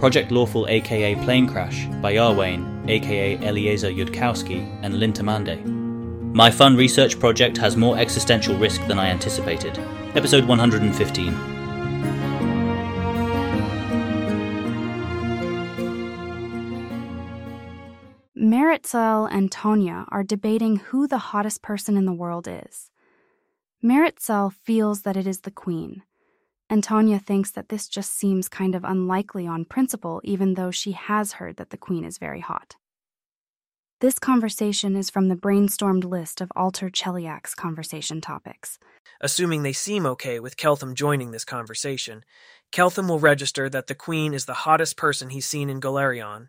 Project Lawful aka Planecrash by Yarwain aka Eliezer Yudkowsky and Lintamande. My fun research project has more existential risk than I anticipated. Episode 115. Meritxell and Tanya are debating who the hottest person in the world is. Meritxell feels that it is the queen, and Tanya thinks that this just seems kind of unlikely on principle, even though she has heard that the queen is very hot. This conversation is from the brainstormed list of Alter Cheliax conversation topics. Assuming they seem okay with Keltham joining this conversation, Keltham will register that the queen is the hottest person he's seen in Golarion,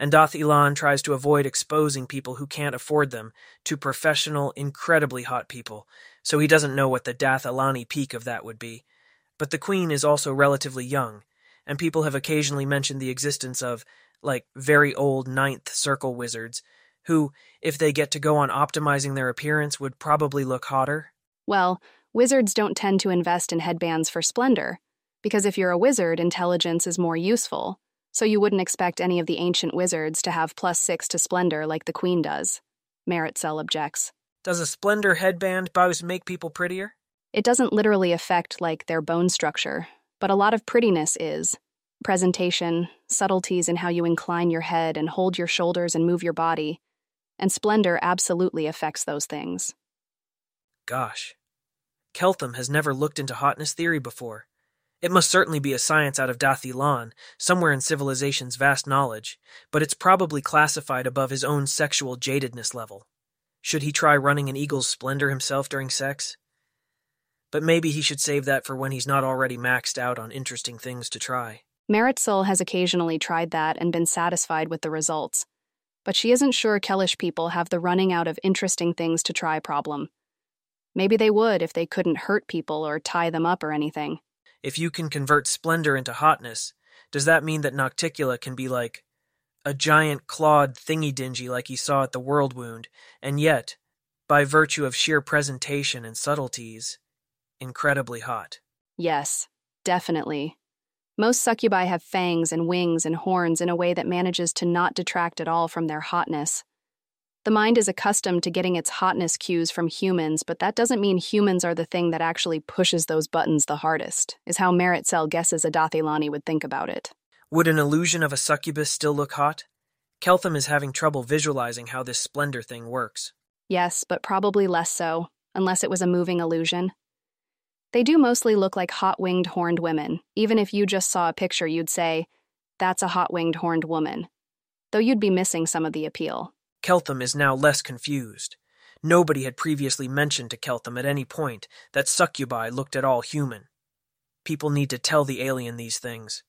and Dath ilan tries to avoid exposing people who can't afford them to professional, incredibly hot people, so he doesn't know what the Dath ilani peak of that would be. But the queen is also relatively young, and people have occasionally mentioned the existence of, like, very old ninth circle wizards, who, if they get to go on optimizing their appearance, would probably look hotter. Well, wizards don't tend to invest in headbands for splendor, because if you're a wizard, intelligence is more useful. So you wouldn't expect any of the ancient wizards to have +6 to splendor like the queen does. Meritxell objects. Does a splendor headband bows make people prettier? It doesn't literally affect, like, their bone structure, but a lot of prettiness is. Presentation, subtleties in how you incline your head and hold your shoulders and move your body, and splendor absolutely affects those things. Gosh. Keltham has never looked into hotness theory before. It must certainly be a science out of Dath ilan, somewhere in civilization's vast knowledge, but it's probably classified above his own sexual jadedness level. Should he try running an eagle's splendor himself during sex? But maybe he should save that for when he's not already maxed out on interesting things to try. Meritxell has occasionally tried that and been satisfied with the results, but she isn't sure Kellish people have the running out of interesting things to try problem. Maybe they would if they couldn't hurt people or tie them up or anything. If you can convert splendor into hotness, does that mean that Nocticula can be like a giant clawed thingy-dingy like he saw at the Worldwound, and yet, by virtue of sheer presentation and subtleties, incredibly hot? Yes, definitely. Most succubi have fangs and wings and horns in a way that manages to not detract at all from their hotness. The mind is accustomed to getting its hotness cues from humans, but that doesn't mean humans are the thing that actually pushes those buttons the hardest, is how Meritxell guesses a Dath ilani would think about it. Would an illusion of a succubus still look hot? Keltham is having trouble visualizing how this splendor thing works. Yes, but probably less so, unless it was a moving illusion. They do mostly look like hot-winged horned women. Even if you just saw a picture, you'd say, "That's a hot-winged horned woman," though you'd be missing some of the appeal. Keltham is now less confused. Nobody had previously mentioned to Keltham at any point that succubi looked at all human. People need to tell the alien these things.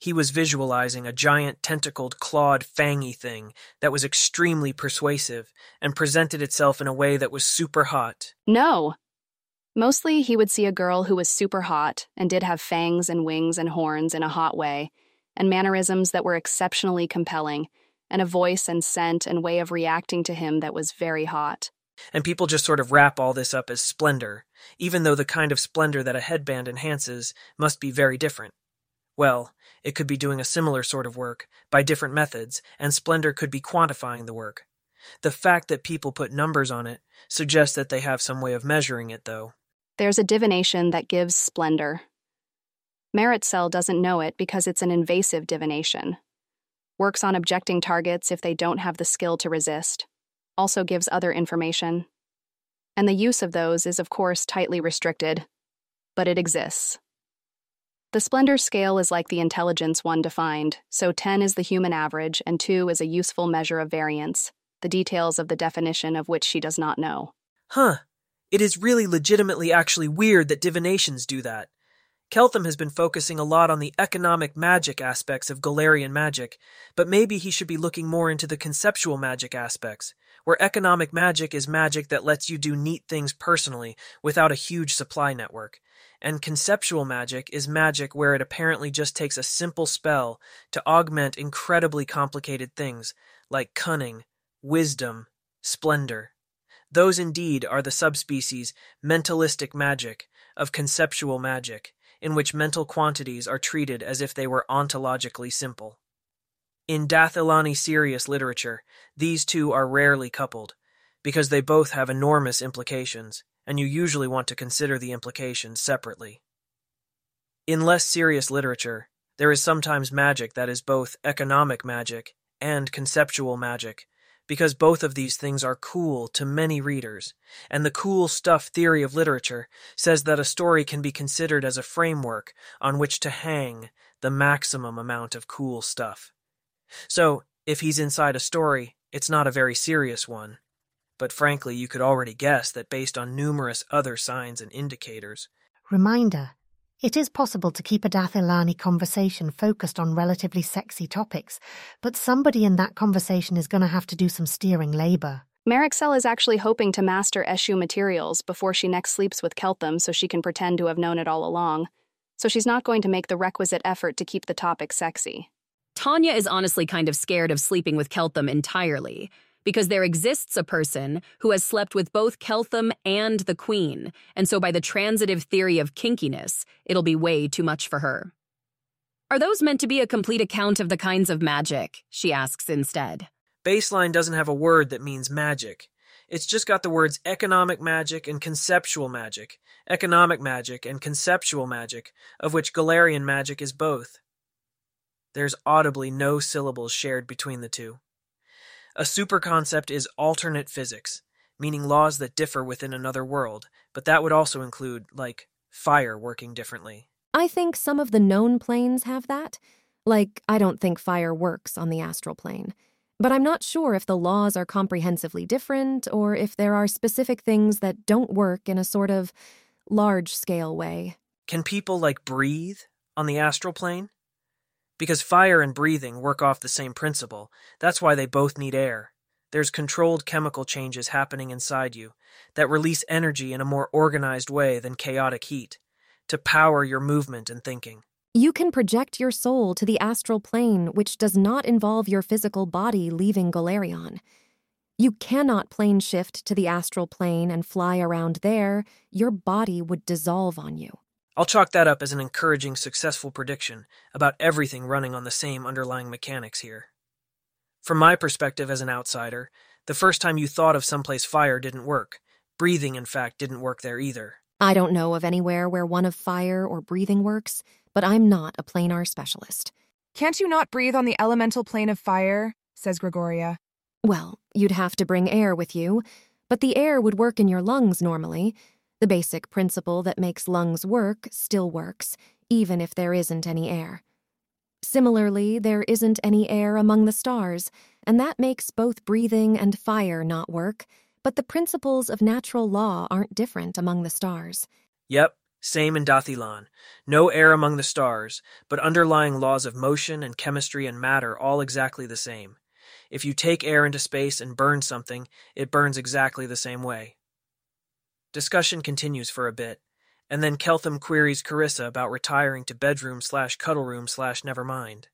He was visualizing a giant tentacled, clawed, fangy thing that was extremely persuasive and presented itself in a way that was super hot. No. Mostly he would see a girl who was super hot and did have fangs and wings and horns in a hot way, and mannerisms that were exceptionally compelling, and a voice and scent and way of reacting to him that was very hot. And people just sort of wrap all this up as splendor, even though the kind of splendor that a headband enhances must be very different. Well, it could be doing a similar sort of work, by different methods, and splendor could be quantifying the work. The fact that people put numbers on it suggests that they have some way of measuring it, though. There's a divination that gives splendor. Meritxell doesn't know it because it's an invasive divination. Works on objecting targets if they don't have the skill to resist, also gives other information. And the use of those is, of course, tightly restricted, but it exists. The splendor scale is like the intelligence one defined, so 10 is the human average and 2 is a useful measure of variance, the details of the definition of which she does not know. Huh. It is really legitimately actually weird that divinations do that. Keltham has been focusing a lot on the economic magic aspects of Golarion magic, but maybe he should be looking more into the conceptual magic aspects, where economic magic is magic that lets you do neat things personally without a huge supply network, and conceptual magic is magic where it apparently just takes a simple spell to augment incredibly complicated things like cunning, wisdom, splendor. Those indeed are the subspecies mentalistic magic of conceptual magic, in which mental quantities are treated as if they were ontologically simple. In Dath ilan serious literature, these two are rarely coupled, because they both have enormous implications, and you usually want to consider the implications separately. In less serious literature, there is sometimes magic that is both economic magic and conceptual magic, because both of these things are cool to many readers, and the cool stuff theory of literature says that a story can be considered as a framework on which to hang the maximum amount of cool stuff. So, if he's inside a story, it's not a very serious one, but frankly you could already guess that based on numerous other signs and indicators. Reminder: it is possible to keep a Dath ilan conversation focused on relatively sexy topics, but somebody in that conversation is going to have to do some steering labor. Meritxell is actually hoping to master Eshoo materials before she next sleeps with Keltham so she can pretend to have known it all along, so she's not going to make the requisite effort to keep the topic sexy. Tanya is honestly kind of scared of sleeping with Keltham entirely, because there exists a person who has slept with both Keltham and the Queen, and so by the transitive theory of kinkiness, it'll be way too much for her. Are those meant to be a complete account of the kinds of magic? She asks instead. Baseline doesn't have a word that means magic. It's just got the words economic magic and conceptual magic, of which Golarion magic is both. There's audibly no syllables shared between the two. A superconcept is alternate physics, meaning laws that differ within another world, but that would also include, like, fire working differently. I think some of the known planes have that. Like, I don't think fire works on the astral plane. But I'm not sure if the laws are comprehensively different or if there are specific things that don't work in a sort of large-scale way. Can people, like, breathe on the astral plane? Because fire and breathing work off the same principle. That's why they both need air. There's controlled chemical changes happening inside you that release energy in a more organized way than chaotic heat, to power your movement and thinking. You can project your soul to the astral plane, which does not involve your physical body leaving Golarion. You cannot plane shift to the astral plane and fly around there. Your body would dissolve on you. I'll chalk that up as an encouraging, successful prediction about everything running on the same underlying mechanics here. From my perspective as an outsider, the first time you thought of someplace fire didn't work. Breathing, in fact, didn't work there either. I don't know of anywhere where one of fire or breathing works, but I'm not a planar specialist. Can't you not breathe on the elemental plane of fire? Says Gregoria. Well, you'd have to bring air with you, but the air would work in your lungs normally. The basic principle that makes lungs work still works, even if there isn't any air. Similarly, there isn't any air among the stars, and that makes both breathing and fire not work, but the principles of natural law aren't different among the stars. Yep, same in Dath ilan. No air among the stars, but underlying laws of motion and chemistry and matter all exactly the same. If you take air into space and burn something, it burns exactly the same way. Discussion continues for a bit, and then Keltham queries Carissa about retiring to bedroom/cuddle room/nevermind.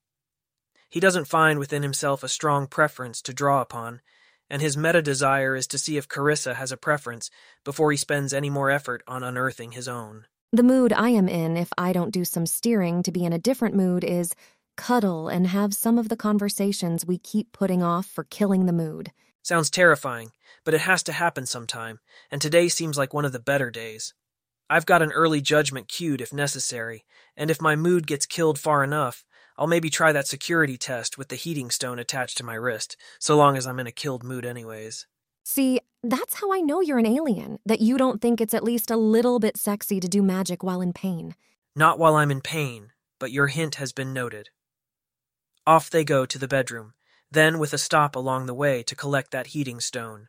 He doesn't find within himself a strong preference to draw upon, and his meta-desire is to see if Carissa has a preference before he spends any more effort on unearthing his own. The mood I am in, if I don't do some steering to be in a different mood, is cuddle and have some of the conversations we keep putting off for killing the mood. Sounds terrifying, but it has to happen sometime, and today seems like one of the better days. I've got an early judgment cued if necessary, and if my mood gets killed far enough, I'll maybe try that security test with the heating stone attached to my wrist, so long as I'm in a killed mood anyways. See, that's how I know you're an alien, that you don't think it's at least a little bit sexy to do magic while in pain. Not while I'm in pain, but your hint has been noted. Off they go to the bedroom, then with a stop along the way to collect that heating stone.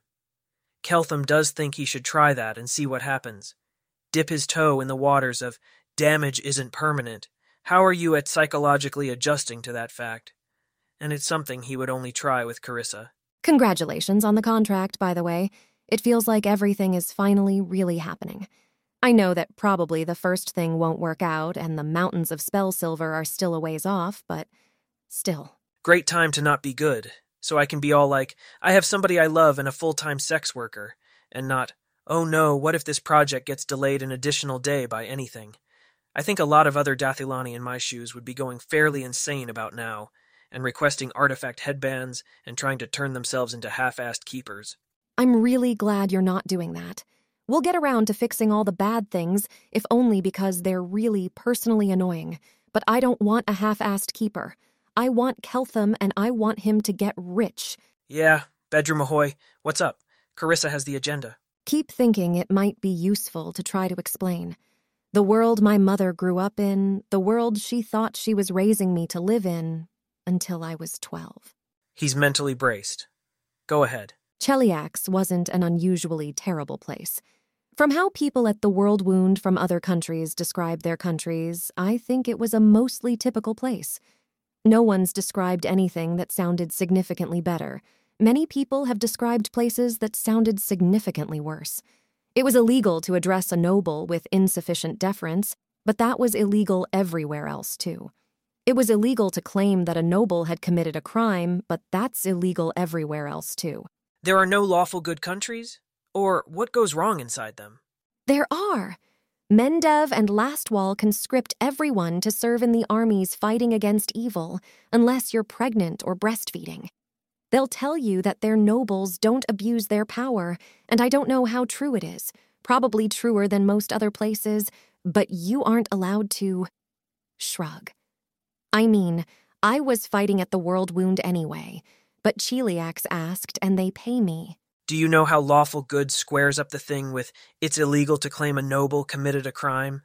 Keltham does think he should try that and see what happens. Dip his toe in the waters of damage isn't permanent. How are you at psychologically adjusting to that fact? And it's something he would only try with Carissa. Congratulations on the contract, by the way. It feels like everything is finally really happening. I know that probably the first thing won't work out and the mountains of spell silver are still a ways off, but still. Great time to not be good, so I can be all like, I have somebody I love and a full-time sex worker, and not, oh no, what if this project gets delayed an additional day by anything? I think a lot of other Dath Ilani in my shoes would be going fairly insane about now, and requesting artifact headbands and trying to turn themselves into half-assed keepers. I'm really glad you're not doing that. We'll get around to fixing all the bad things, if only because they're really personally annoying. But I don't want a half-assed keeper. I want Keltham, and I want him to get rich. Yeah, bedroom ahoy. What's up? Carissa has the agenda. Keep thinking it might be useful to try to explain. The world my mother grew up in, the world she thought she was raising me to live in, until I was 12. He's mentally braced. Go ahead. Cheliax wasn't an unusually terrible place. From how people at the Worldwound from other countries describe their countries, I think it was a mostly typical place. No one's described anything that sounded significantly better. Many people have described places that sounded significantly worse. It was illegal to address a noble with insufficient deference, but that was illegal everywhere else, too. It was illegal to claim that a noble had committed a crime, but that's illegal everywhere else, too. There are no lawful good countries? Or what goes wrong inside them? There are. Mendev and Lastwall conscript everyone to serve in the armies fighting against evil, unless you're pregnant or breastfeeding. They'll tell you that their nobles don't abuse their power, and I don't know how true it is, probably truer than most other places, but you aren't allowed to... shrug. I mean, I was fighting at the Worldwound anyway, but Cheliax asked and they pay me. Do you know how lawful good squares up the thing with it's illegal to claim a noble committed a crime?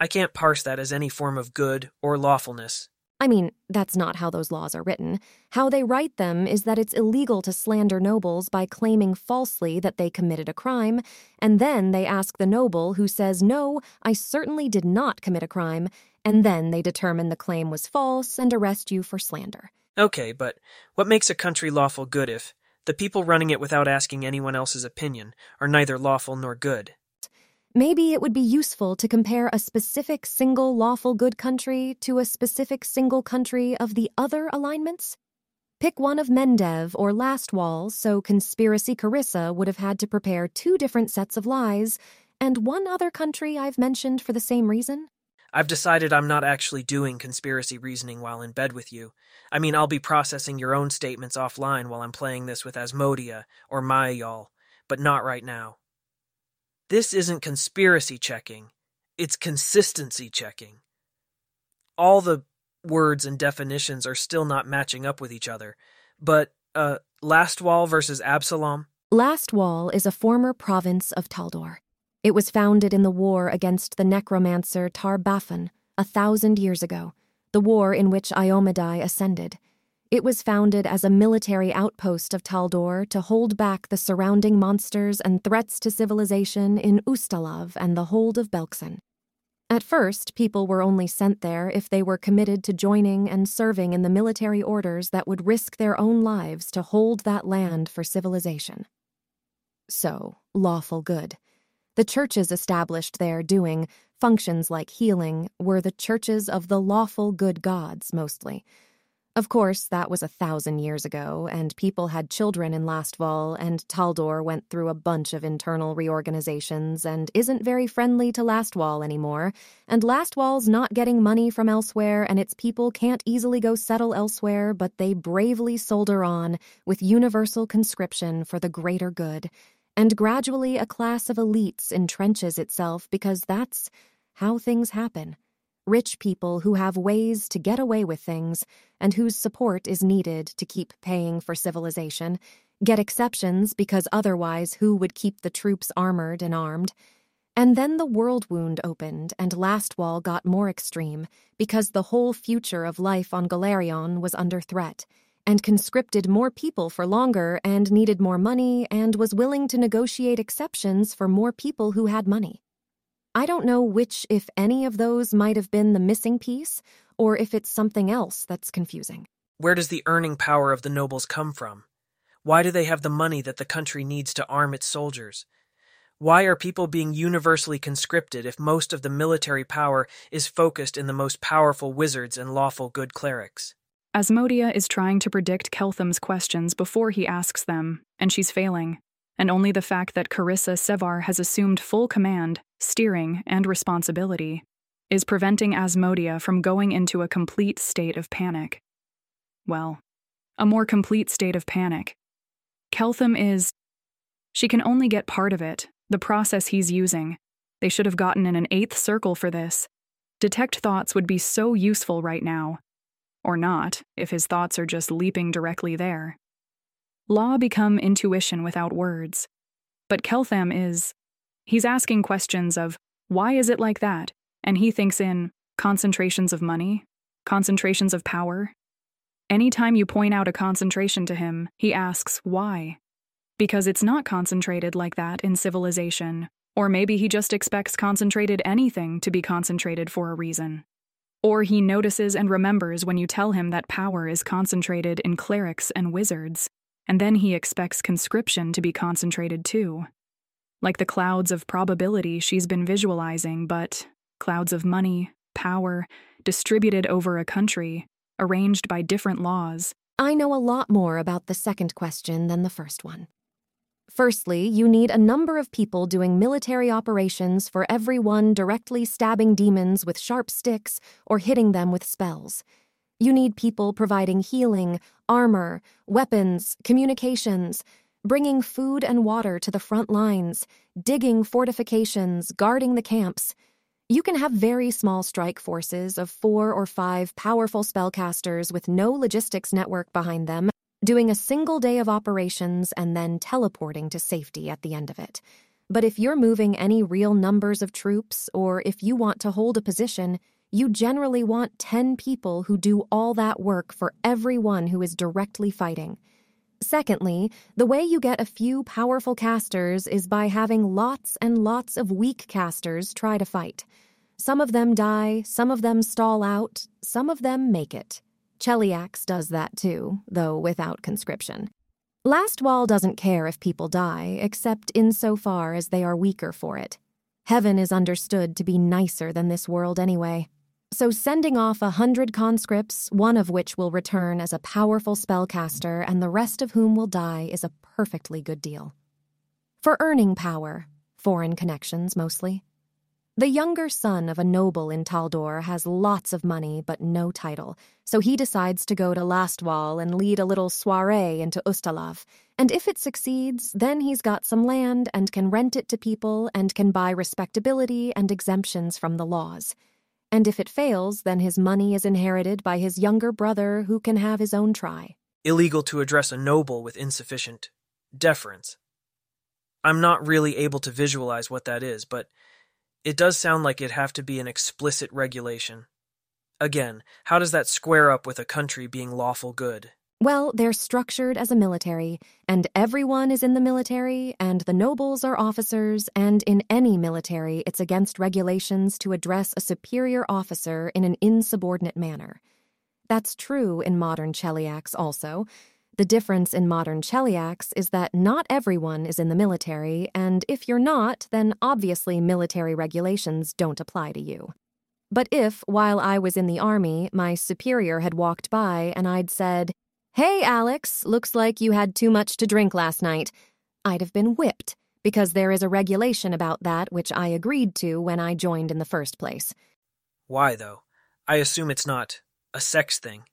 I can't parse that as any form of good or lawfulness. I mean, that's not how those laws are written. How they write them is that it's illegal to slander nobles by claiming falsely that they committed a crime, and then they ask the noble who says, no, I certainly did not commit a crime, and then they determine the claim was false and arrest you for slander. Okay, but what makes a country lawful good if the people running it without asking anyone else's opinion are neither lawful nor good? Maybe it would be useful to compare a specific single lawful good country to a specific single country of the other alignments. Pick one of Mendev or Lastwall, so Conspiracy Carissa would have had to prepare two different sets of lies, and one other country I've mentioned for the same reason. I've decided I'm not actually doing conspiracy reasoning while in bed with you. I mean, I'll be processing your own statements offline while I'm playing this with Asmodia or Mayal, but not right now. This isn't conspiracy checking, it's consistency checking. All the words and definitions are still not matching up with each other, but Lastwall versus Absalom? Lastwall is a former province of Taldor. It was founded in the war against the necromancer Tar-Baphon 1,000 years ago, the war in which Iomedae ascended. It was founded as a military outpost of Taldor to hold back the surrounding monsters and threats to civilization in Ustalav and the hold of Belkzen. At first, people were only sent there if they were committed to joining and serving in the military orders that would risk their own lives to hold that land for civilization. So, lawful good. The churches established there doing functions like healing were the churches of the lawful good gods, mostly. Of course, that was 1,000 years ago, and people had children in Lastval, and Taldor went through a bunch of internal reorganizations and isn't very friendly to Lastwall anymore, and Lastwall's not getting money from elsewhere, and its people can't easily go settle elsewhere, but they bravely soldier on with universal conscription for the greater good, and gradually a class of elites entrenches itself because that's how things happen. Rich people who have ways to get away with things and whose support is needed to keep paying for civilization, get exceptions because otherwise who would keep the troops armored and armed? And then the Worldwound opened and Lastwall got more extreme because the whole future of life on Golarion was under threat and conscripted more people for longer and needed more money and was willing to negotiate exceptions for more people who had money. I don't know which, if any, of those might have been the missing piece, or if it's something else that's confusing. Where does the earning power of the nobles come from? Why do they have the money that the country needs to arm its soldiers? Why are people being universally conscripted if most of the military power is focused in the most powerful wizards and lawful good clerics? Asmodia is trying to predict Keltham's questions before he asks them, and she's failing. And only the fact that Carissa Sevar has assumed full command, steering, and responsibility is preventing Asmodia from going into a complete state of panic. Well, a more complete state of panic. Keltham is... She can only get part of it, the process he's using. They should have gotten in an 8th circle for this. Detect thoughts would be so useful right now. Or not, if his thoughts are just leaping directly there. Law become intuition without words. But Keltham is... He's asking questions of, why is it like that? And he thinks in concentrations of money, concentrations of power. Anytime you point out a concentration to him, he asks, why? Because it's not concentrated like that in civilization. Or maybe he just expects concentrated anything to be concentrated for a reason. Or he notices and remembers when you tell him that power is concentrated in clerics and wizards, and then he expects conscription to be concentrated too. Like the clouds of probability she's been visualizing, but clouds of money, power, distributed over a country, arranged by different laws. I know a lot more about the second question than the first one. Firstly, you need a number of people doing military operations for everyone directly stabbing demons with sharp sticks or hitting them with spells. You need people providing healing, armor, weapons, communications, bringing food and water to the front lines, digging fortifications, guarding the camps. You can have very small strike forces of 4 or 5 powerful spellcasters with no logistics network behind them, doing a single day of operations and then teleporting to safety at the end of it. But if you're moving any real numbers of troops, or if you want to hold a position, you generally want 10 people who do all that work for everyone who is directly fighting. Secondly, the way you get a few powerful casters is by having lots and lots of weak casters try to fight. Some of them die, some of them stall out, some of them make it. Cheliax does that too, though without conscription. Lastwall doesn't care if people die, except insofar as they are weaker for it. Heaven is understood to be nicer than this world anyway. So sending off 100 conscripts, one of which will return as a powerful spellcaster and the rest of whom will die, is a perfectly good deal. For earning power, foreign connections mostly. The younger son of a noble in Taldor has lots of money but no title, so he decides to go to Lastwall and lead a little soiree into Ustalav, and if it succeeds, then he's got some land and can rent it to people and can buy respectability and exemptions from the laws. And if it fails, then his money is inherited by his younger brother, who can have his own try. Illegal to address a noble with insufficient deference. I'm not really able to visualize what that is, but it does sound like it'd have to be an explicit regulation. Again, how does that square up with a country being lawful good? Well, they're structured as a military, and everyone is in the military, and the nobles are officers, and in any military, it's against regulations to address a superior officer in an insubordinate manner. That's true in modern Cheliax also. The difference in modern Cheliax is that not everyone is in the military, and if you're not, then obviously military regulations don't apply to you. But if, while I was in the army, my superior had walked by and I'd said, "Hey, Alex, looks like you had too much to drink last night," I'd have been whipped, because there is a regulation about that which I agreed to when I joined in the first place. Why, though? I assume it's not a sex thing.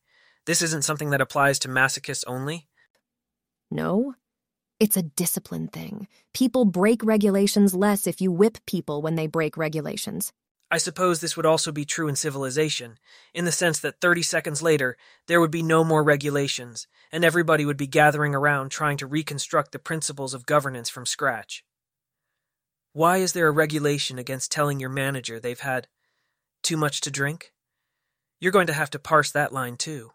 This isn't something that applies to masochists only? No. It's a discipline thing. People break regulations less if you whip people when they break regulations. I suppose this would also be true in civilization, in the sense that 30 seconds later, there would be no more regulations, and everybody would be gathering around trying to reconstruct the principles of governance from scratch. Why is there a regulation against telling your manager they've had too much to drink? You're going to have to parse that line too.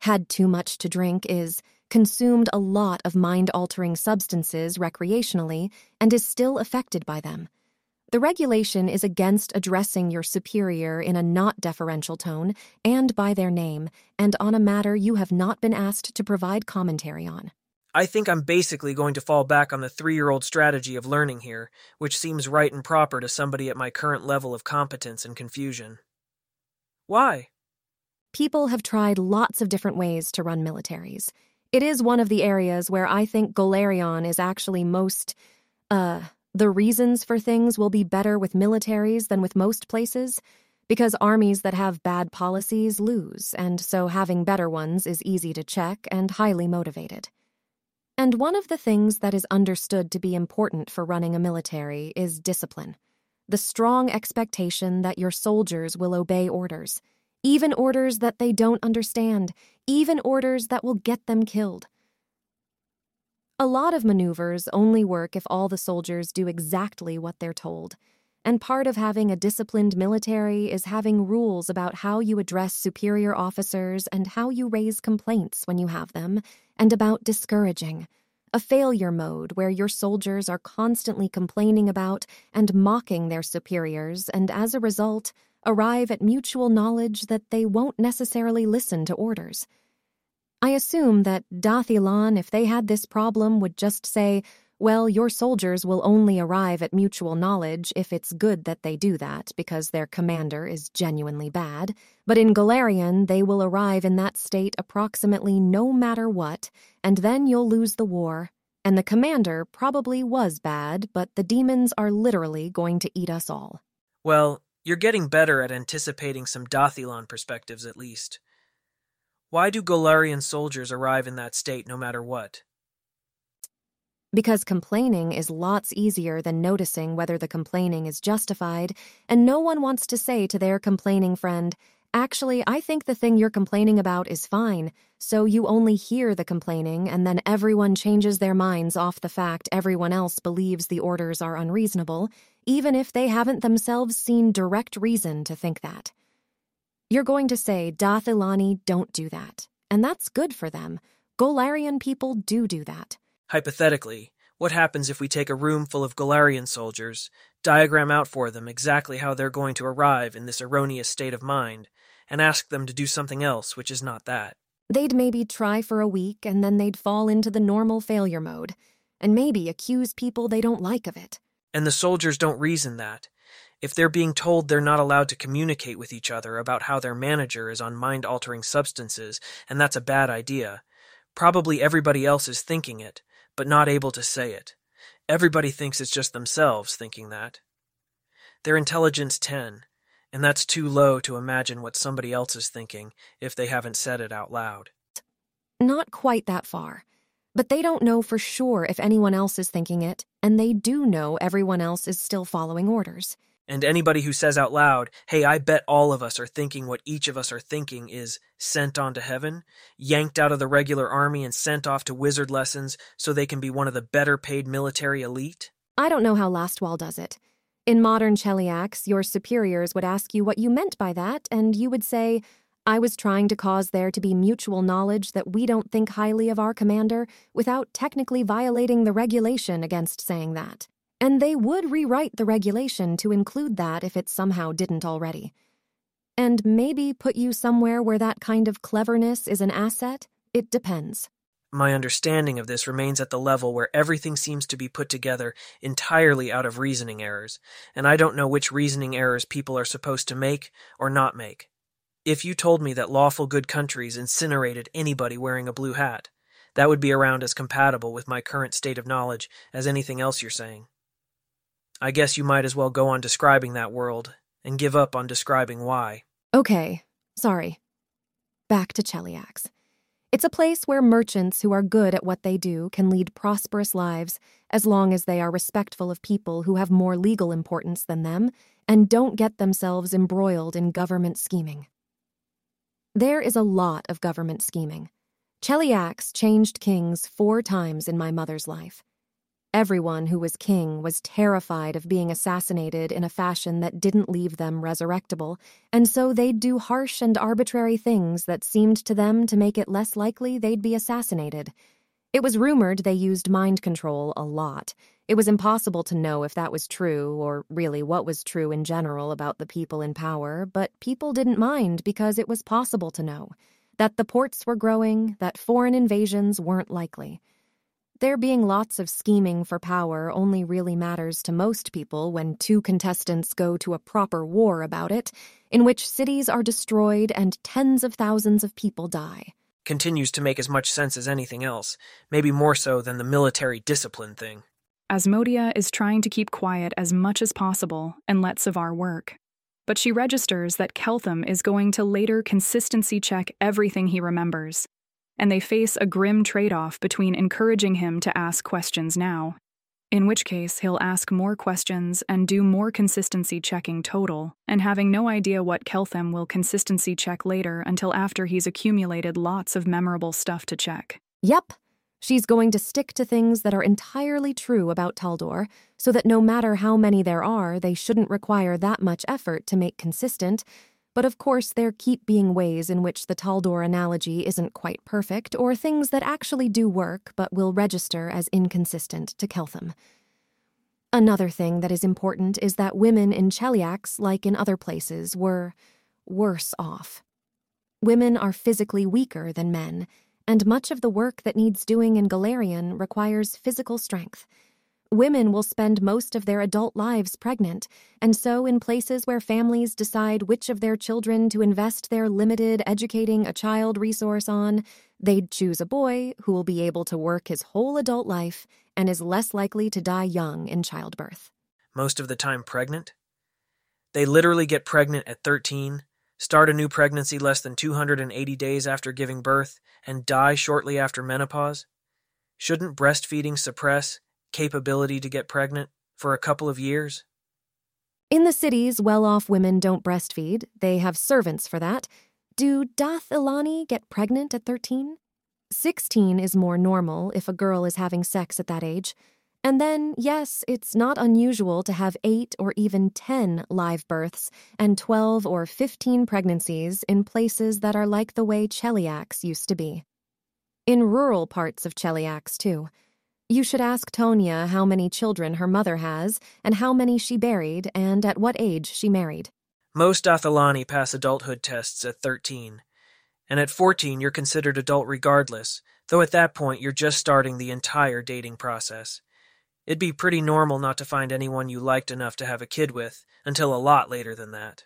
Had too much to drink is consumed a lot of mind-altering substances recreationally and is still affected by them. The regulation is against addressing your superior in a not deferential tone and by their name, and on a matter you have not been asked to provide commentary on. I think I'm basically going to fall back on the 3-year-old strategy of learning here, which seems right and proper to somebody at my current level of competence and confusion. Why? People have tried lots of different ways to run militaries. It is one of the areas where I think Golarion is actually most, The reasons for things will be better with militaries than with most places, because armies that have bad policies lose, and so having better ones is easy to check and highly motivated. And one of the things that is understood to be important for running a military is discipline, the strong expectation that your soldiers will obey orders, even orders that they don't understand, even orders that will get them killed. A lot of maneuvers only work if all the soldiers do exactly what they're told, and part of having a disciplined military is having rules about how you address superior officers and how you raise complaints when you have them, and about discouraging, a failure mode where your soldiers are constantly complaining about and mocking their superiors and as a result arrive at mutual knowledge that they won't necessarily listen to orders. I assume that Dath ilan, if they had this problem, would just say, well, your soldiers will only arrive at mutual knowledge if it's good that they do that because their commander is genuinely bad, but in Golarion they will arrive in that state approximately no matter what, and then you'll lose the war, and the commander probably was bad, but the demons are literally going to eat us all. Well, you're getting better at anticipating some Dath ilan perspectives at least. Why do Golarion soldiers arrive in that state no matter what? Because complaining is lots easier than noticing whether the complaining is justified, and no one wants to say to their complaining friend, actually, I think the thing you're complaining about is fine, so you only hear the complaining, and then everyone changes their minds off the fact everyone else believes the orders are unreasonable, even if they haven't themselves seen direct reason to think that. You're going to say Dath ilan don't do that, and that's good for them. Golarion people do that. Hypothetically, what happens if we take a room full of Golarion soldiers, diagram out for them exactly how they're going to arrive in this erroneous state of mind, and ask them to do something else which is not that? They'd maybe try for a week, and then they'd fall into the normal failure mode, and maybe accuse people they don't like of it. And the soldiers don't reason that. If they're being told they're not allowed to communicate with each other about how their manager is on mind-altering substances, and that's a bad idea, probably everybody else is thinking it, but not able to say it. Everybody thinks it's just themselves thinking that. Their intelligence 10, and that's too low to imagine what somebody else is thinking if they haven't said it out loud. Not quite that far. But they don't know for sure if anyone else is thinking it, and they do know everyone else is still following orders. And anybody who says out loud, hey, I bet all of us are thinking what each of us are thinking is sent on to heaven, yanked out of the regular army and sent off to wizard lessons so they can be one of the better paid military elite? I don't know how Lastwall does it. In modern Cheliax, your superiors would ask you what you meant by that, and you would say, I was trying to cause there to be mutual knowledge that we don't think highly of our commander without technically violating the regulation against saying that. And they would rewrite the regulation to include that if it somehow didn't already. And maybe put you somewhere where that kind of cleverness is an asset? It depends. My understanding of this remains at the level where everything seems to be put together entirely out of reasoning errors, and I don't know which reasoning errors people are supposed to make or not make. If you told me that lawful good countries incinerated anybody wearing a blue hat, that would be around as compatible with my current state of knowledge as anything else you're saying. I guess you might as well go on describing that world and give up on describing why. Okay, sorry. Back to Cheliax. It's a place where merchants who are good at what they do can lead prosperous lives as long as they are respectful of people who have more legal importance than them and don't get themselves embroiled in government scheming. There is a lot of government scheming. Cheliax changed kings 4 times in my mother's life. Everyone who was king was terrified of being assassinated in a fashion that didn't leave them resurrectable, and so they'd do harsh and arbitrary things that seemed to them to make it less likely they'd be assassinated. It was rumored they used mind control a lot. It was impossible to know if that was true or really what was true in general about the people in power, but people didn't mind because it was possible to know that the ports were growing, that foreign invasions weren't likely. There being lots of scheming for power only really matters to most people when 2 contestants go to a proper war about it, in which cities are destroyed and tens of thousands of people die. Continues to make as much sense as anything else, maybe more so than the military discipline thing. Asmodia is trying to keep quiet as much as possible and let Savar work, but she registers that Keltham is going to later consistency check everything he remembers, and they face a grim trade-off between encouraging him to ask questions now, in which case he'll ask more questions and do more consistency checking total, and having no idea what Keltham will consistency check later until after he's accumulated lots of memorable stuff to check. Yep. She's going to stick to things that are entirely true about Taldor, so that no matter how many there are, they shouldn't require that much effort to make consistent, but of course there keep being ways in which the Taldor analogy isn't quite perfect, or things that actually do work but will register as inconsistent to Keltham. Another thing that is important is that women in Cheliax, like in other places, were worse off. Women are physically weaker than men, and much of the work that needs doing in Golarion requires physical strength. Women will spend most of their adult lives pregnant, and so in places where families decide which of their children to invest their limited educating a child resource on, they'd choose a boy who will be able to work his whole adult life and is less likely to die young in childbirth. Most of the time pregnant? They literally get pregnant at 13, start a new pregnancy less than 280 days after giving birth, and die shortly after menopause? Shouldn't breastfeeding suppress capability to get pregnant for a couple of years? In the cities, well-off women don't breastfeed. They have servants for that. Do Dath ilan get pregnant at 13? 16 is more normal if a girl is having sex at that age. And then, yes, it's not unusual to have 8 or even 10 live births and 12 or 15 pregnancies in places that are like the way Cheliax used to be. In rural parts of Cheliax, too. You should ask Tanya how many children her mother has and how many she buried and at what age she married. Most Dath ilan pass adulthood tests at 13, and at 14 you're considered adult regardless, though at that point you're just starting the entire dating process. It'd be pretty normal not to find anyone you liked enough to have a kid with until a lot later than that.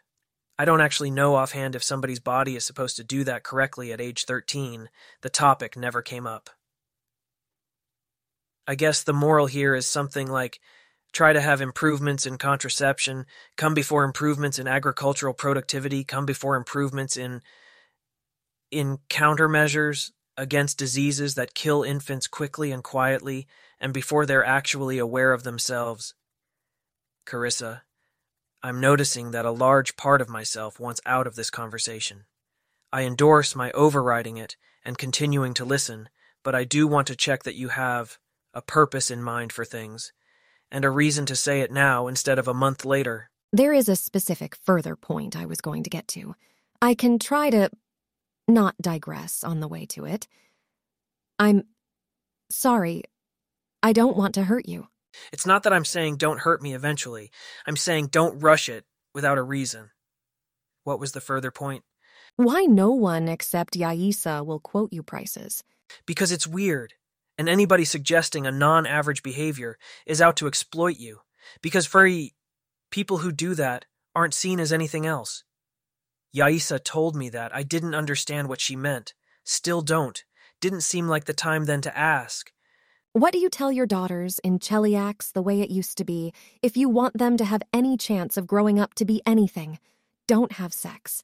I don't actually know offhand if somebody's body is supposed to do that correctly at age 13. The topic never came up. I guess the moral here is something like, try to have improvements in contraception, come before improvements in agricultural productivity, come before improvements in countermeasures against diseases that kill infants quickly and quietly, and before they're actually aware of themselves. Carissa, I'm noticing that a large part of myself wants out of this conversation. I endorse my overriding it and continuing to listen, but I do want to check that you have a purpose in mind for things, and a reason to say it now instead of a month later. There is a specific further point I was going to get to. I can try to not digress on the way to it. I'm sorry. I don't want to hurt you. It's not that I'm saying don't hurt me eventually. I'm saying don't rush it without a reason. What was the further point? Why no one except Yaisa will quote you prices. Because it's weird, and anybody suggesting a non-average behavior is out to exploit you, because furry people who do that aren't seen as anything else. Yaisa told me that. I didn't understand what she meant. Still don't. Didn't seem like the time then to ask. What do you tell your daughters in Cheliax the way it used to be if you want them to have any chance of growing up to be anything? Don't have sex.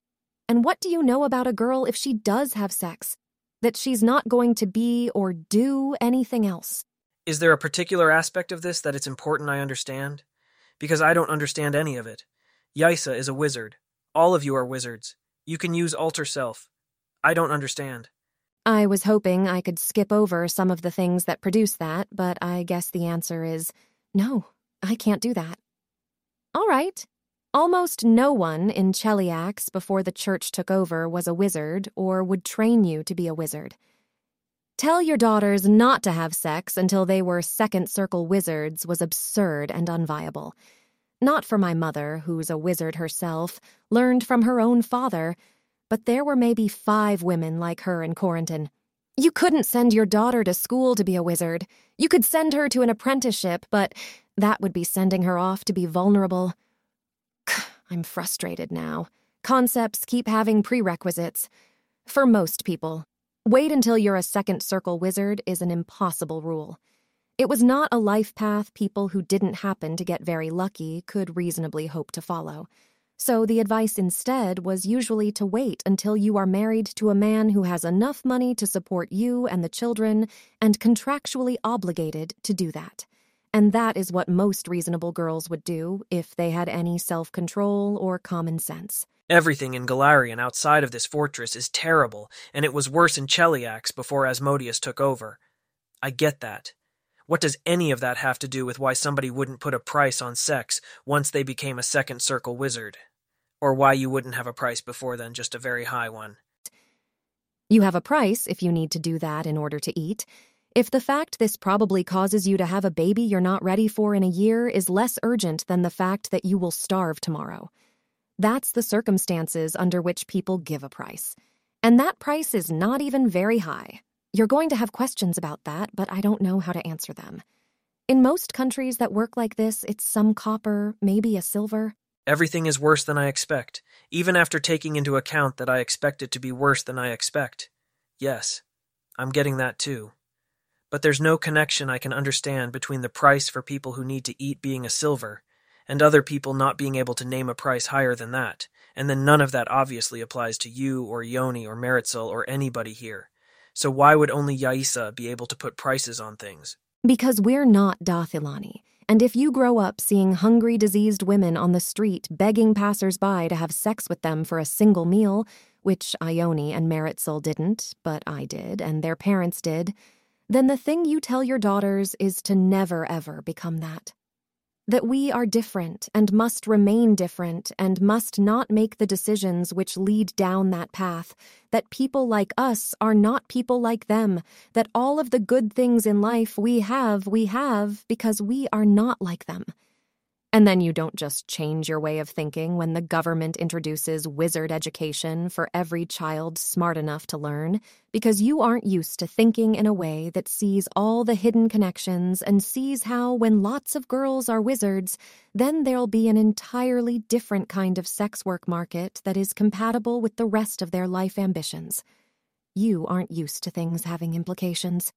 And what do you know about a girl if she does have sex? That she's not going to be or do anything else. Is there a particular aspect of this that it's important I understand? Because I don't understand any of it. Yaisa is a wizard. All of you are wizards. You can use alter self. I don't understand. I was hoping I could skip over some of the things that produce that, but I guess the answer is no, I can't do that. All right. Almost no one in Cheliax before the church took over was a wizard or would train you to be a wizard. Tell your daughters not to have sex until they were second circle wizards was absurd and unviable. Not for my mother, who's a wizard herself, learned from her own father, but there were maybe 5 women like her in Corentyn. You couldn't send your daughter to school to be a wizard. You could send her to an apprenticeship, but that would be sending her off to be vulnerable. I'm frustrated now. Concepts keep having prerequisites. For most people, wait until you're a second circle wizard is an impossible rule. It was not a life path people who didn't happen to get very lucky could reasonably hope to follow. So the advice instead was usually to wait until you are married to a man who has enough money to support you and the children and contractually obligated to do that. And that is what most reasonable girls would do if they had any self-control or common sense. Everything in Golarion outside of this fortress is terrible, and it was worse in Cheliax before Asmodeus took over. I get that. What does any of that have to do with why somebody wouldn't put a price on sex once they became a second circle wizard? Or why you wouldn't have a price before then, just a very high one? You have a price if you need to do that in order to eat. If the fact this probably causes you to have a baby you're not ready for in a year is less urgent than the fact that you will starve tomorrow. That's the circumstances under which people give a price. And that price is not even very high. You're going to have questions about that, but I don't know how to answer them. In most countries that work like this, it's some copper, maybe a silver. Everything is worse than I expect, even after taking into account that I expect it to be worse than I expect. Yes, I'm getting that too. But there's no connection I can understand between the price for people who need to eat being a silver, and other people not being able to name a price higher than that, and then none of that obviously applies to you or Ione or Meritxell or anybody here. So why would only Yaisa be able to put prices on things? Because we're not Dath ilan, and if you grow up seeing hungry, diseased women on the street begging passers-by to have sex with them for a single meal, which Ione and Meritxell didn't, but I did, and their parents did, then the thing you tell your daughters is to never ever become that. That we are different and must remain different and must not make the decisions which lead down that path, that people like us are not people like them, that all of the good things in life we have because we are not like them. And then you don't just change your way of thinking when the government introduces wizard education for every child smart enough to learn, because you aren't used to thinking in a way that sees all the hidden connections and sees how when lots of girls are wizards, then there'll be an entirely different kind of sex work market that is compatible with the rest of their life ambitions. You aren't used to things having implications.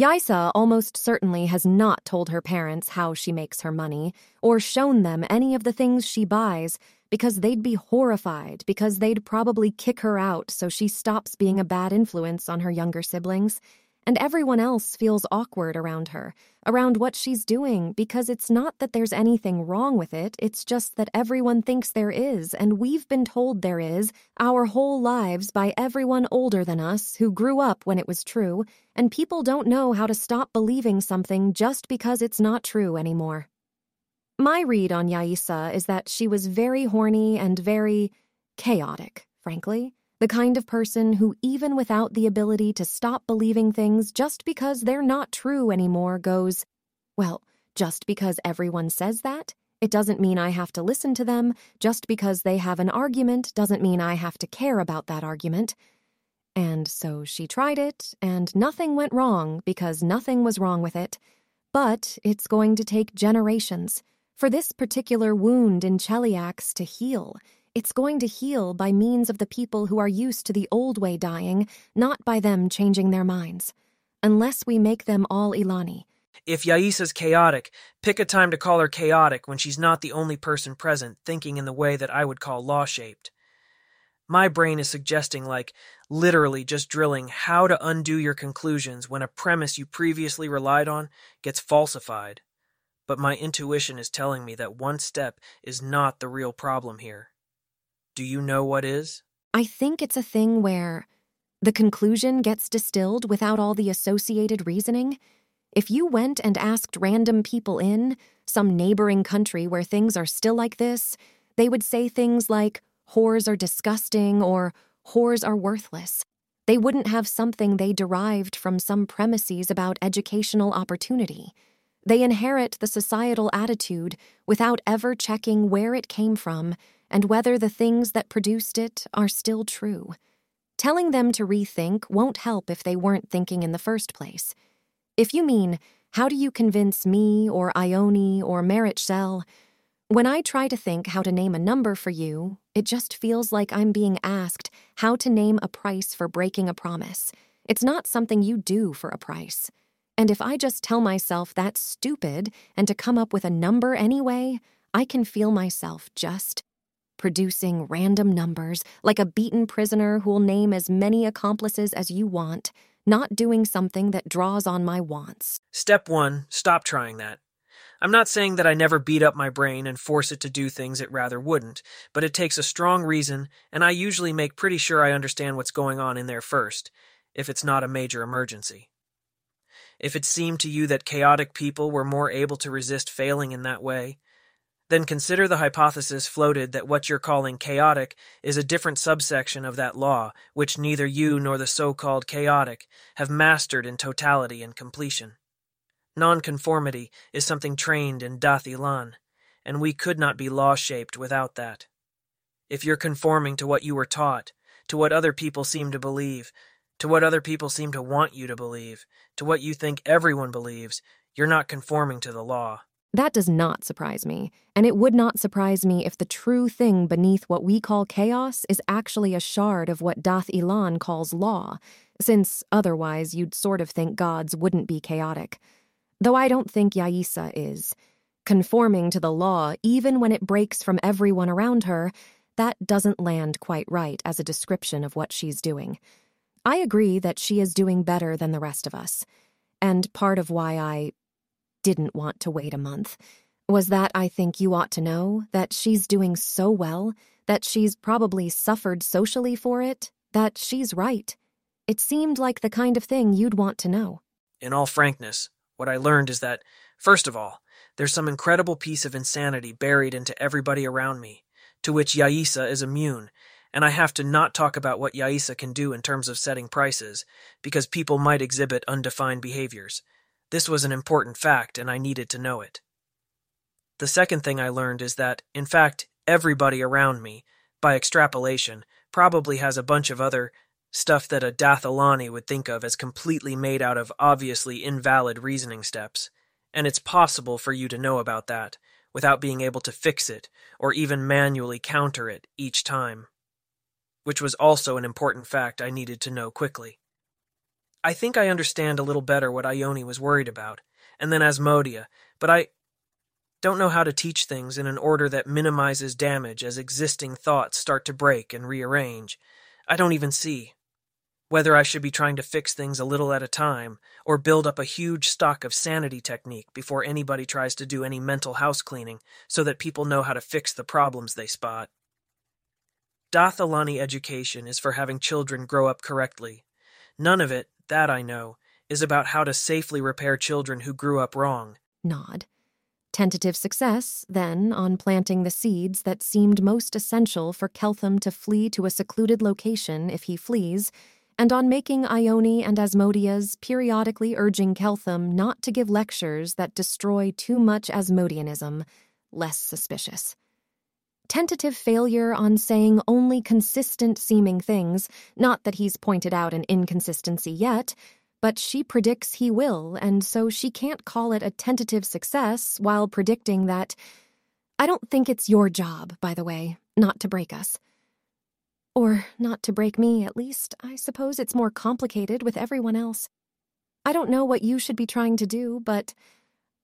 Yaisa almost certainly has not told her parents how she makes her money or shown them any of the things she buys because they'd be horrified because they'd probably kick her out so she stops being a bad influence on her younger siblings. And everyone else feels awkward around her, around what she's doing, because it's not that there's anything wrong with it, it's just that everyone thinks there is, and we've been told there is, our whole lives by everyone older than us who grew up when it was true, and people don't know how to stop believing something just because it's not true anymore. My read on Yaisa is that she was very horny and very chaotic, frankly. The kind of person who, even without the ability to stop believing things just because they're not true anymore, goes, well, just because everyone says that, it doesn't mean I have to listen to them. Just because they have an argument doesn't mean I have to care about that argument. And so she tried it, and nothing went wrong because nothing was wrong with it. But it's going to take generations for this particular wound in Cheliax to heal. It's going to heal by means of the people who are used to the old way dying, not by them changing their minds. Unless we make them all Ilani. If Yaisa's chaotic, pick a time to call her chaotic when she's not the only person present thinking in the way that I would call law-shaped. My brain is suggesting, like, literally just drilling how to undo your conclusions when a premise you previously relied on gets falsified. But my intuition is telling me that one step is not the real problem here. Do you know what is? I think it's a thing where the conclusion gets distilled without all the associated reasoning. If you went and asked random people in some neighboring country where things are still like this, they would say things like, whores are disgusting or whores are worthless. They wouldn't have something they derived from some premises about educational opportunity. They inherit the societal attitude without ever checking where it came from and whether the things that produced it are still true. Telling them to rethink won't help if they weren't thinking in the first place. If you mean, how do you convince me or Ione or Meritxell? When I try to think how to name a number for you, it just feels like I'm being asked how to name a price for breaking a promise. It's not something you do for a price. And if I just tell myself that's stupid and to come up with a number anyway, I can feel myself just producing random numbers like a beaten prisoner who'll name as many accomplices as you want, not doing something that draws on my wants. Step one, stop trying that. I'm not saying that I never beat up my brain and force it to do things it rather wouldn't, but it takes a strong reason, and I usually make pretty sure I understand what's going on in there first, if it's not a major emergency. If it seemed to you that chaotic people were more able to resist failing in that way, then consider the hypothesis floated that what you're calling chaotic is a different subsection of that law, which neither you nor the so-called chaotic have mastered in totality and completion. Nonconformity is something trained in Dath ilan, and we could not be law-shaped without that. If you're conforming to what you were taught, to what other people seem to believe, to what other people seem to want you to believe, to what you think everyone believes, you're not conforming to the law. That does not surprise me, and it would not surprise me if the true thing beneath what we call chaos is actually a shard of what Dath ilan calls law, since otherwise you'd sort of think gods wouldn't be chaotic. Though I don't think Yaisa is. Conforming to the law, even when it breaks from everyone around her, that doesn't land quite right as a description of what she's doing. I agree that she is doing better than the rest of us, and part of why I didn't want to wait a month was that I think you ought to know that she's doing so well that she's probably suffered socially for it, that she's right. It seemed like the kind of thing you'd want to know. In all frankness, what I learned is that, first of all, there's some incredible piece of insanity buried into everybody around me, to which Yaisa is immune, and I have to not talk about what Yaisa can do in terms of setting prices, because people might exhibit undefined behaviors. This was an important fact, and I needed to know it. The second thing I learned is that, in fact, everybody around me, by extrapolation, probably has a bunch of other stuff that a Dath ilani would think of as completely made out of obviously invalid reasoning steps, and it's possible for you to know about that, without being able to fix it, or even manually counter it each time, which was also an important fact I needed to know quickly. I think I understand a little better what Ione was worried about, and then Asmodia, but I don't know how to teach things in an order that minimizes damage as existing thoughts start to break and rearrange. I don't even see whether I should be trying to fix things a little at a time, or build up a huge stock of sanity technique before anybody tries to do any mental house cleaning so that people know how to fix the problems they spot. Dath ilani education is for having children grow up correctly. None of it, that I know, is about how to safely repair children who grew up wrong. Nod. Tentative success, then, on planting the seeds that seemed most essential for Keltham to flee to a secluded location if he flees, and on making Ione and Asmodia's periodically urging Keltham not to give lectures that destroy too much Asmodianism less suspicious. Tentative failure on saying only consistent-seeming things, not that he's pointed out an inconsistency yet, but she predicts he will, and so she can't call it a tentative success while predicting that. I don't think it's your job, by the way, not to break us. Or not to break me, at least. I suppose it's more complicated with everyone else. I don't know what you should be trying to do, but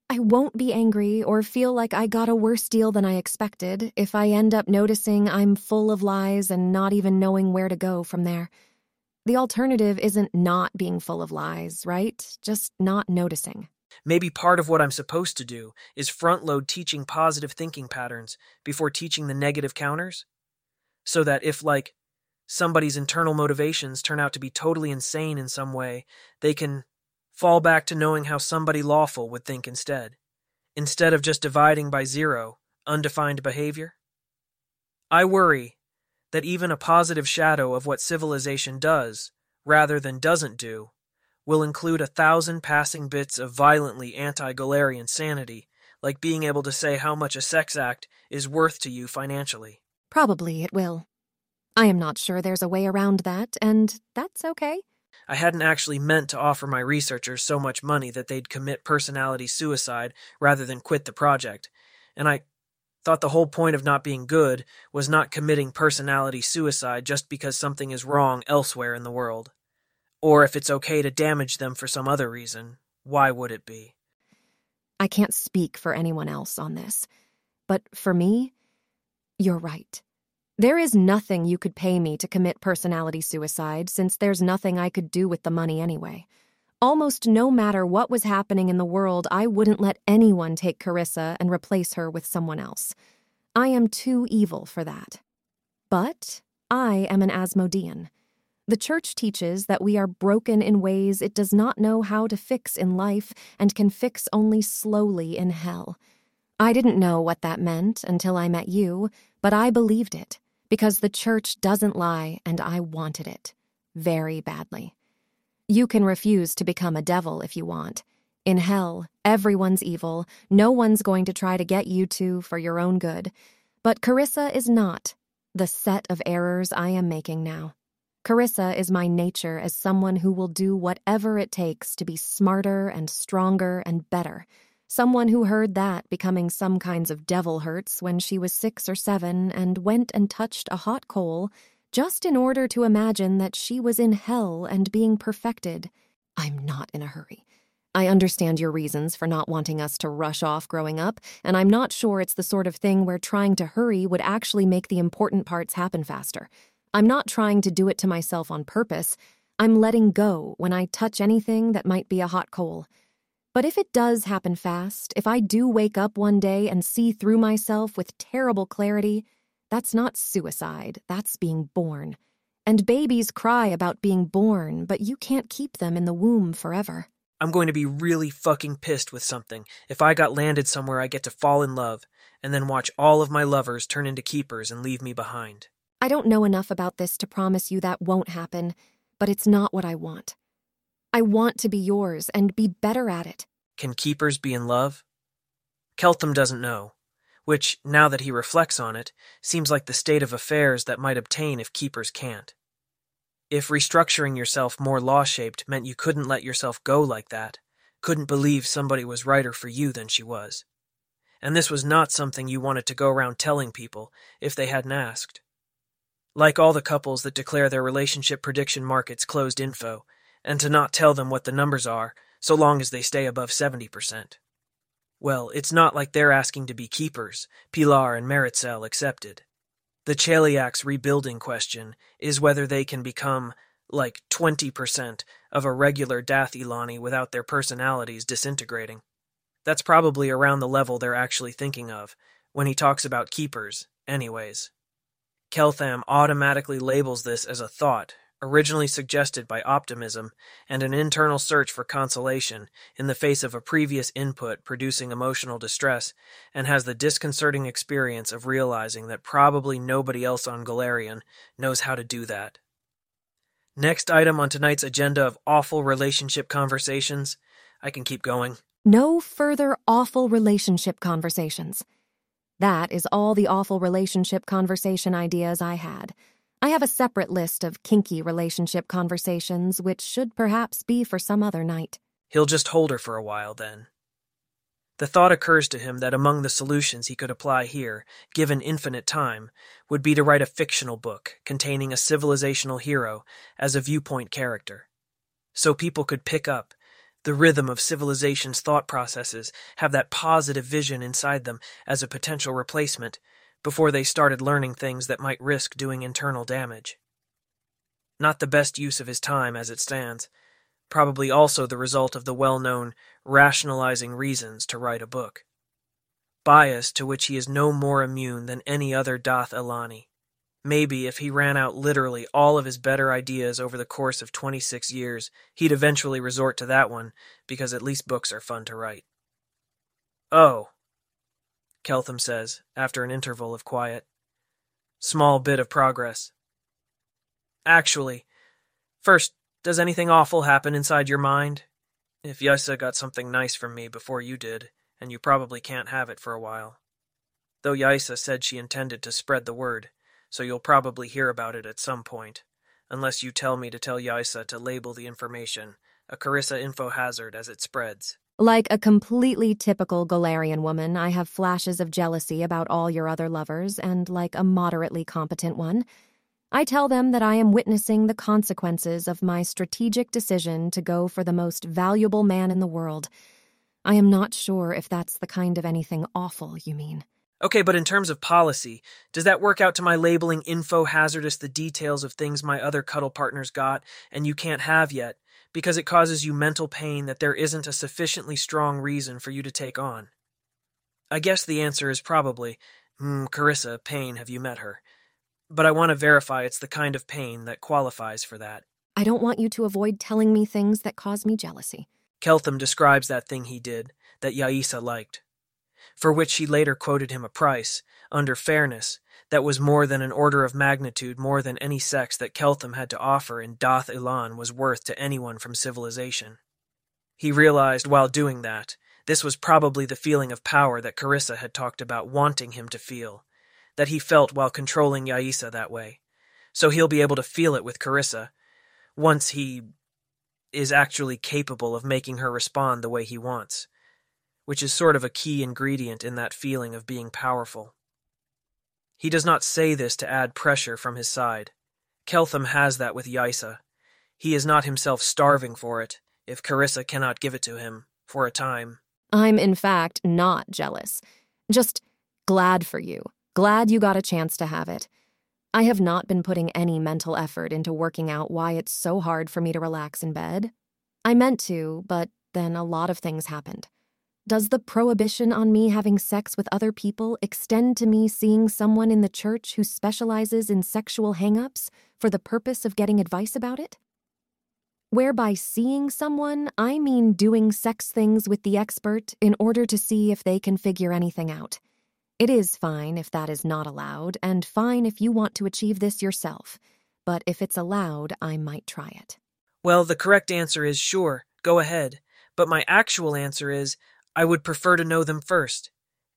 I won't be angry or feel like I got a worse deal than I expected if I end up noticing I'm full of lies and not even knowing where to go from there. The alternative isn't not being full of lies, right? Just not noticing. Maybe part of what I'm supposed to do is front-load teaching positive thinking patterns before teaching the negative counters, so that if, like, somebody's internal motivations turn out to be totally insane in some way, they can fall back to knowing how somebody lawful would think instead of just dividing by zero, undefined behavior. I worry that even a positive shadow of what civilization does, rather than doesn't do, will include 1,000 passing bits of violently anti-Golarion sanity, like being able to say how much a sex act is worth to you financially. Probably it will. I am not sure there's a way around that, and that's okay. I hadn't actually meant to offer my researchers so much money that they'd commit personality suicide rather than quit the project, and I thought the whole point of not being good was not committing personality suicide just because something is wrong elsewhere in the world, or if it's okay to damage them for some other reason, Why would it be? I can't speak for anyone else on this, but for me, you're right. There is nothing you could pay me to commit personality suicide, since there's nothing I could do with the money anyway. Almost no matter what was happening in the world, I wouldn't let anyone take Carissa and replace her with someone else. I am too evil for that. But I am an Asmodean. The Church teaches that we are broken in ways it does not know how to fix in life and can fix only slowly in hell. I didn't know what that meant until I met you, but I believed it. Because the Church doesn't lie, and I wanted it. Very badly. You can refuse to become a devil if you want. In hell, everyone's evil. No one's going to try to get you to for your own good. But Carissa is not the set of errors I am making now. Carissa is my nature as someone who will do whatever it takes to be smarter and stronger and better. Someone who heard that becoming some kinds of devil hurts when she was 6 or 7 and went and touched a hot coal just in order to imagine that she was in hell and being perfected. I'm not in a hurry. I understand your reasons for not wanting us to rush off growing up, and I'm not sure it's the sort of thing where trying to hurry would actually make the important parts happen faster. I'm not trying to do it to myself on purpose. I'm letting go when I touch anything that might be a hot coal. But if it does happen fast, if I do wake up one day and see through myself with terrible clarity, that's not suicide, that's being born. And babies cry about being born, but you can't keep them in the womb forever. I'm going to be really fucking pissed with something if I got landed somewhere I get to fall in love, and then watch all of my lovers turn into keepers and leave me behind. I don't know enough about this to promise you that won't happen, but it's not what I want. I want to be yours and be better at it. Can keepers be in love? Keltham doesn't know, which, now that he reflects on it, seems like the state of affairs that might obtain if keepers can't. If restructuring yourself more law-shaped meant you couldn't let yourself go like that, couldn't believe somebody was righter for you than she was. And this was not something you wanted to go around telling people if they hadn't asked. Like all the couples that declare their relationship prediction markets closed info, and to not tell them what the numbers are, so long as they stay above 70%. Well, it's not like they're asking to be keepers, Pilar and Meritxell accepted. The Cheliax rebuilding question is whether they can become, like, 20% of a regular Dath ilan without their personalities disintegrating. That's probably around the level they're actually thinking of, when he talks about keepers, anyways. Keltham automatically labels this as a thought, originally suggested by optimism and an internal search for consolation in the face of a previous input producing emotional distress, and has the disconcerting experience of realizing that probably nobody else on Golarion knows how to do that. Next item on tonight's agenda of awful relationship conversations. I can keep going. No further awful relationship conversations. That is all the awful relationship conversation ideas I had. I have a separate list of kinky relationship conversations, which should perhaps be for some other night. He'll just hold her for a while, then. The thought occurs to him that among the solutions he could apply here, given infinite time, would be to write a fictional book containing a civilizational hero as a viewpoint character, so people could pick up the rhythm of civilization's thought processes, have that positive vision inside them as a potential replacement, before they started learning things that might risk doing internal damage. Not the best use of his time as it stands, probably also the result of the well-known rationalizing reasons to write a book. Bias to which he is no more immune than any other Dath ilan. Maybe if he ran out literally all of his better ideas over the course of 26 years, he'd eventually resort to that one, because at least books are fun to write. Oh, Keltham says, after an interval of quiet. Small bit of progress. Actually, first, does anything awful happen inside your mind? If Yaisa got something nice from me before you did, and you probably can't have it for a while. Though Yaisa said she intended to spread the word, so you'll probably hear about it at some point, unless you tell me to tell Yaisa to label the information, a Carissa info hazard as it spreads. Like a completely typical Golarion woman, I have flashes of jealousy about all your other lovers, and like a moderately competent one, I tell them that I am witnessing the consequences of my strategic decision to go for the most valuable man in the world. I am not sure if that's the kind of anything awful you mean. Okay, but in terms of policy, does that work out to my labeling info-hazardous the details of things my other cuddle partners got and you can't have yet, because it causes you mental pain that there isn't a sufficiently strong reason for you to take on? I guess the answer is probably, Carissa, pain, have you met her? But I want to verify it's the kind of pain that qualifies for that. I don't want you to avoid telling me things that cause me jealousy. Keltham describes that thing he did, that Yaisa liked, for which she later quoted him a price, under fairness, that was more than an order of magnitude more than any sex that Keltham had to offer in Dath ilan was worth to anyone from civilization. He realized while doing that, this was probably the feeling of power that Carissa had talked about wanting him to feel, that he felt while controlling Yaisa that way. So he'll be able to feel it with Carissa, once he is actually capable of making her respond the way he wants, which is sort of a key ingredient in that feeling of being powerful. He does not say this to add pressure from his side. Keltham has that with Yaisa. He is not himself starving for it, if Carissa cannot give it to him, for a time. I'm, in fact, not jealous. Just glad for you. Glad you got a chance to have it. I have not been putting any mental effort into working out why it's so hard for me to relax in bed. I meant to, but then a lot of things happened. Does the prohibition on me having sex with other people extend to me seeing someone in the church who specializes in sexual hang-ups for the purpose of getting advice about it? Whereby seeing someone, I mean doing sex things with the expert in order to see if they can figure anything out. It is fine if that is not allowed, and fine if you want to achieve this yourself. But if it's allowed, I might try it. Well, the correct answer is sure, go ahead. But my actual answer is, I would prefer to know them first.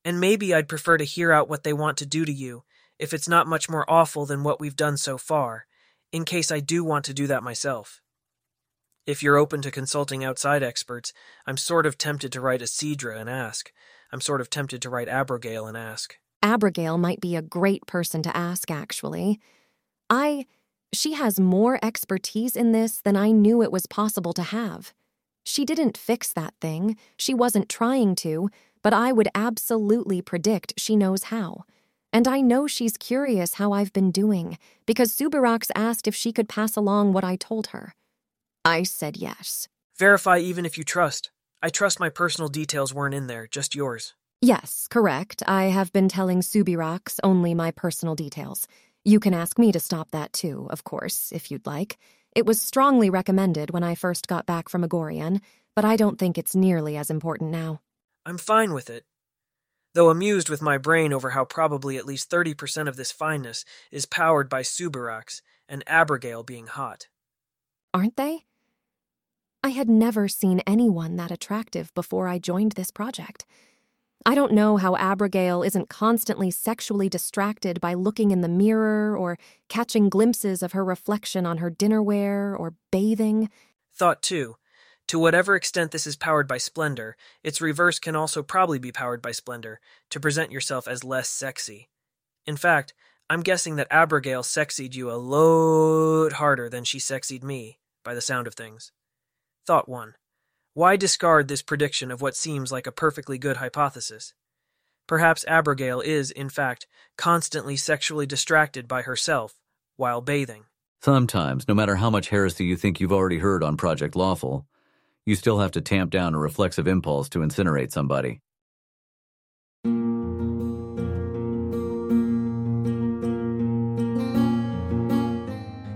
And maybe I'd prefer to hear out what they want to do to you, if it's not much more awful than what we've done so far, in case I do want to do that myself. If you're open to consulting outside experts, I'm sort of tempted to write a Cedra and ask. I'm sort of tempted to write Abrogail and ask. Abrogail might be a great person to ask, actually. She has more expertise in this than I knew it was possible to have. She didn't fix that thing. She wasn't trying to, but I would absolutely predict she knows how. And I know she's curious how I've been doing, because Subirox asked if she could pass along what I told her. I said yes. Verify even if you trust. I trust my personal details weren't in there, just yours. Yes, correct. I have been telling Subirox only my personal details. You can ask me to stop that too, of course, if you'd like. It was strongly recommended when I first got back from Golarion, but I don't think it's nearly as important now. I'm fine with it, though amused with my brain over how probably at least 30% of this fineness is powered by Subirox and Abrogail being hot. Aren't they? I had never seen anyone that attractive before I joined this project. I don't know how Abrogail isn't constantly sexually distracted by looking in the mirror or catching glimpses of her reflection on her dinnerware or bathing. Thought two, to whatever extent this is powered by splendor, its reverse can also probably be powered by splendor, to present yourself as less sexy. In fact, I'm guessing that Abrogail sexied you a load harder than she sexied me, by the sound of things. Thought 1. Why discard this prediction of what seems like a perfectly good hypothesis? Perhaps Abrogail is, in fact, constantly sexually distracted by herself while bathing. Sometimes, no matter how much heresy you think you've already heard on Project Lawful, you still have to tamp down a reflexive impulse to incinerate somebody.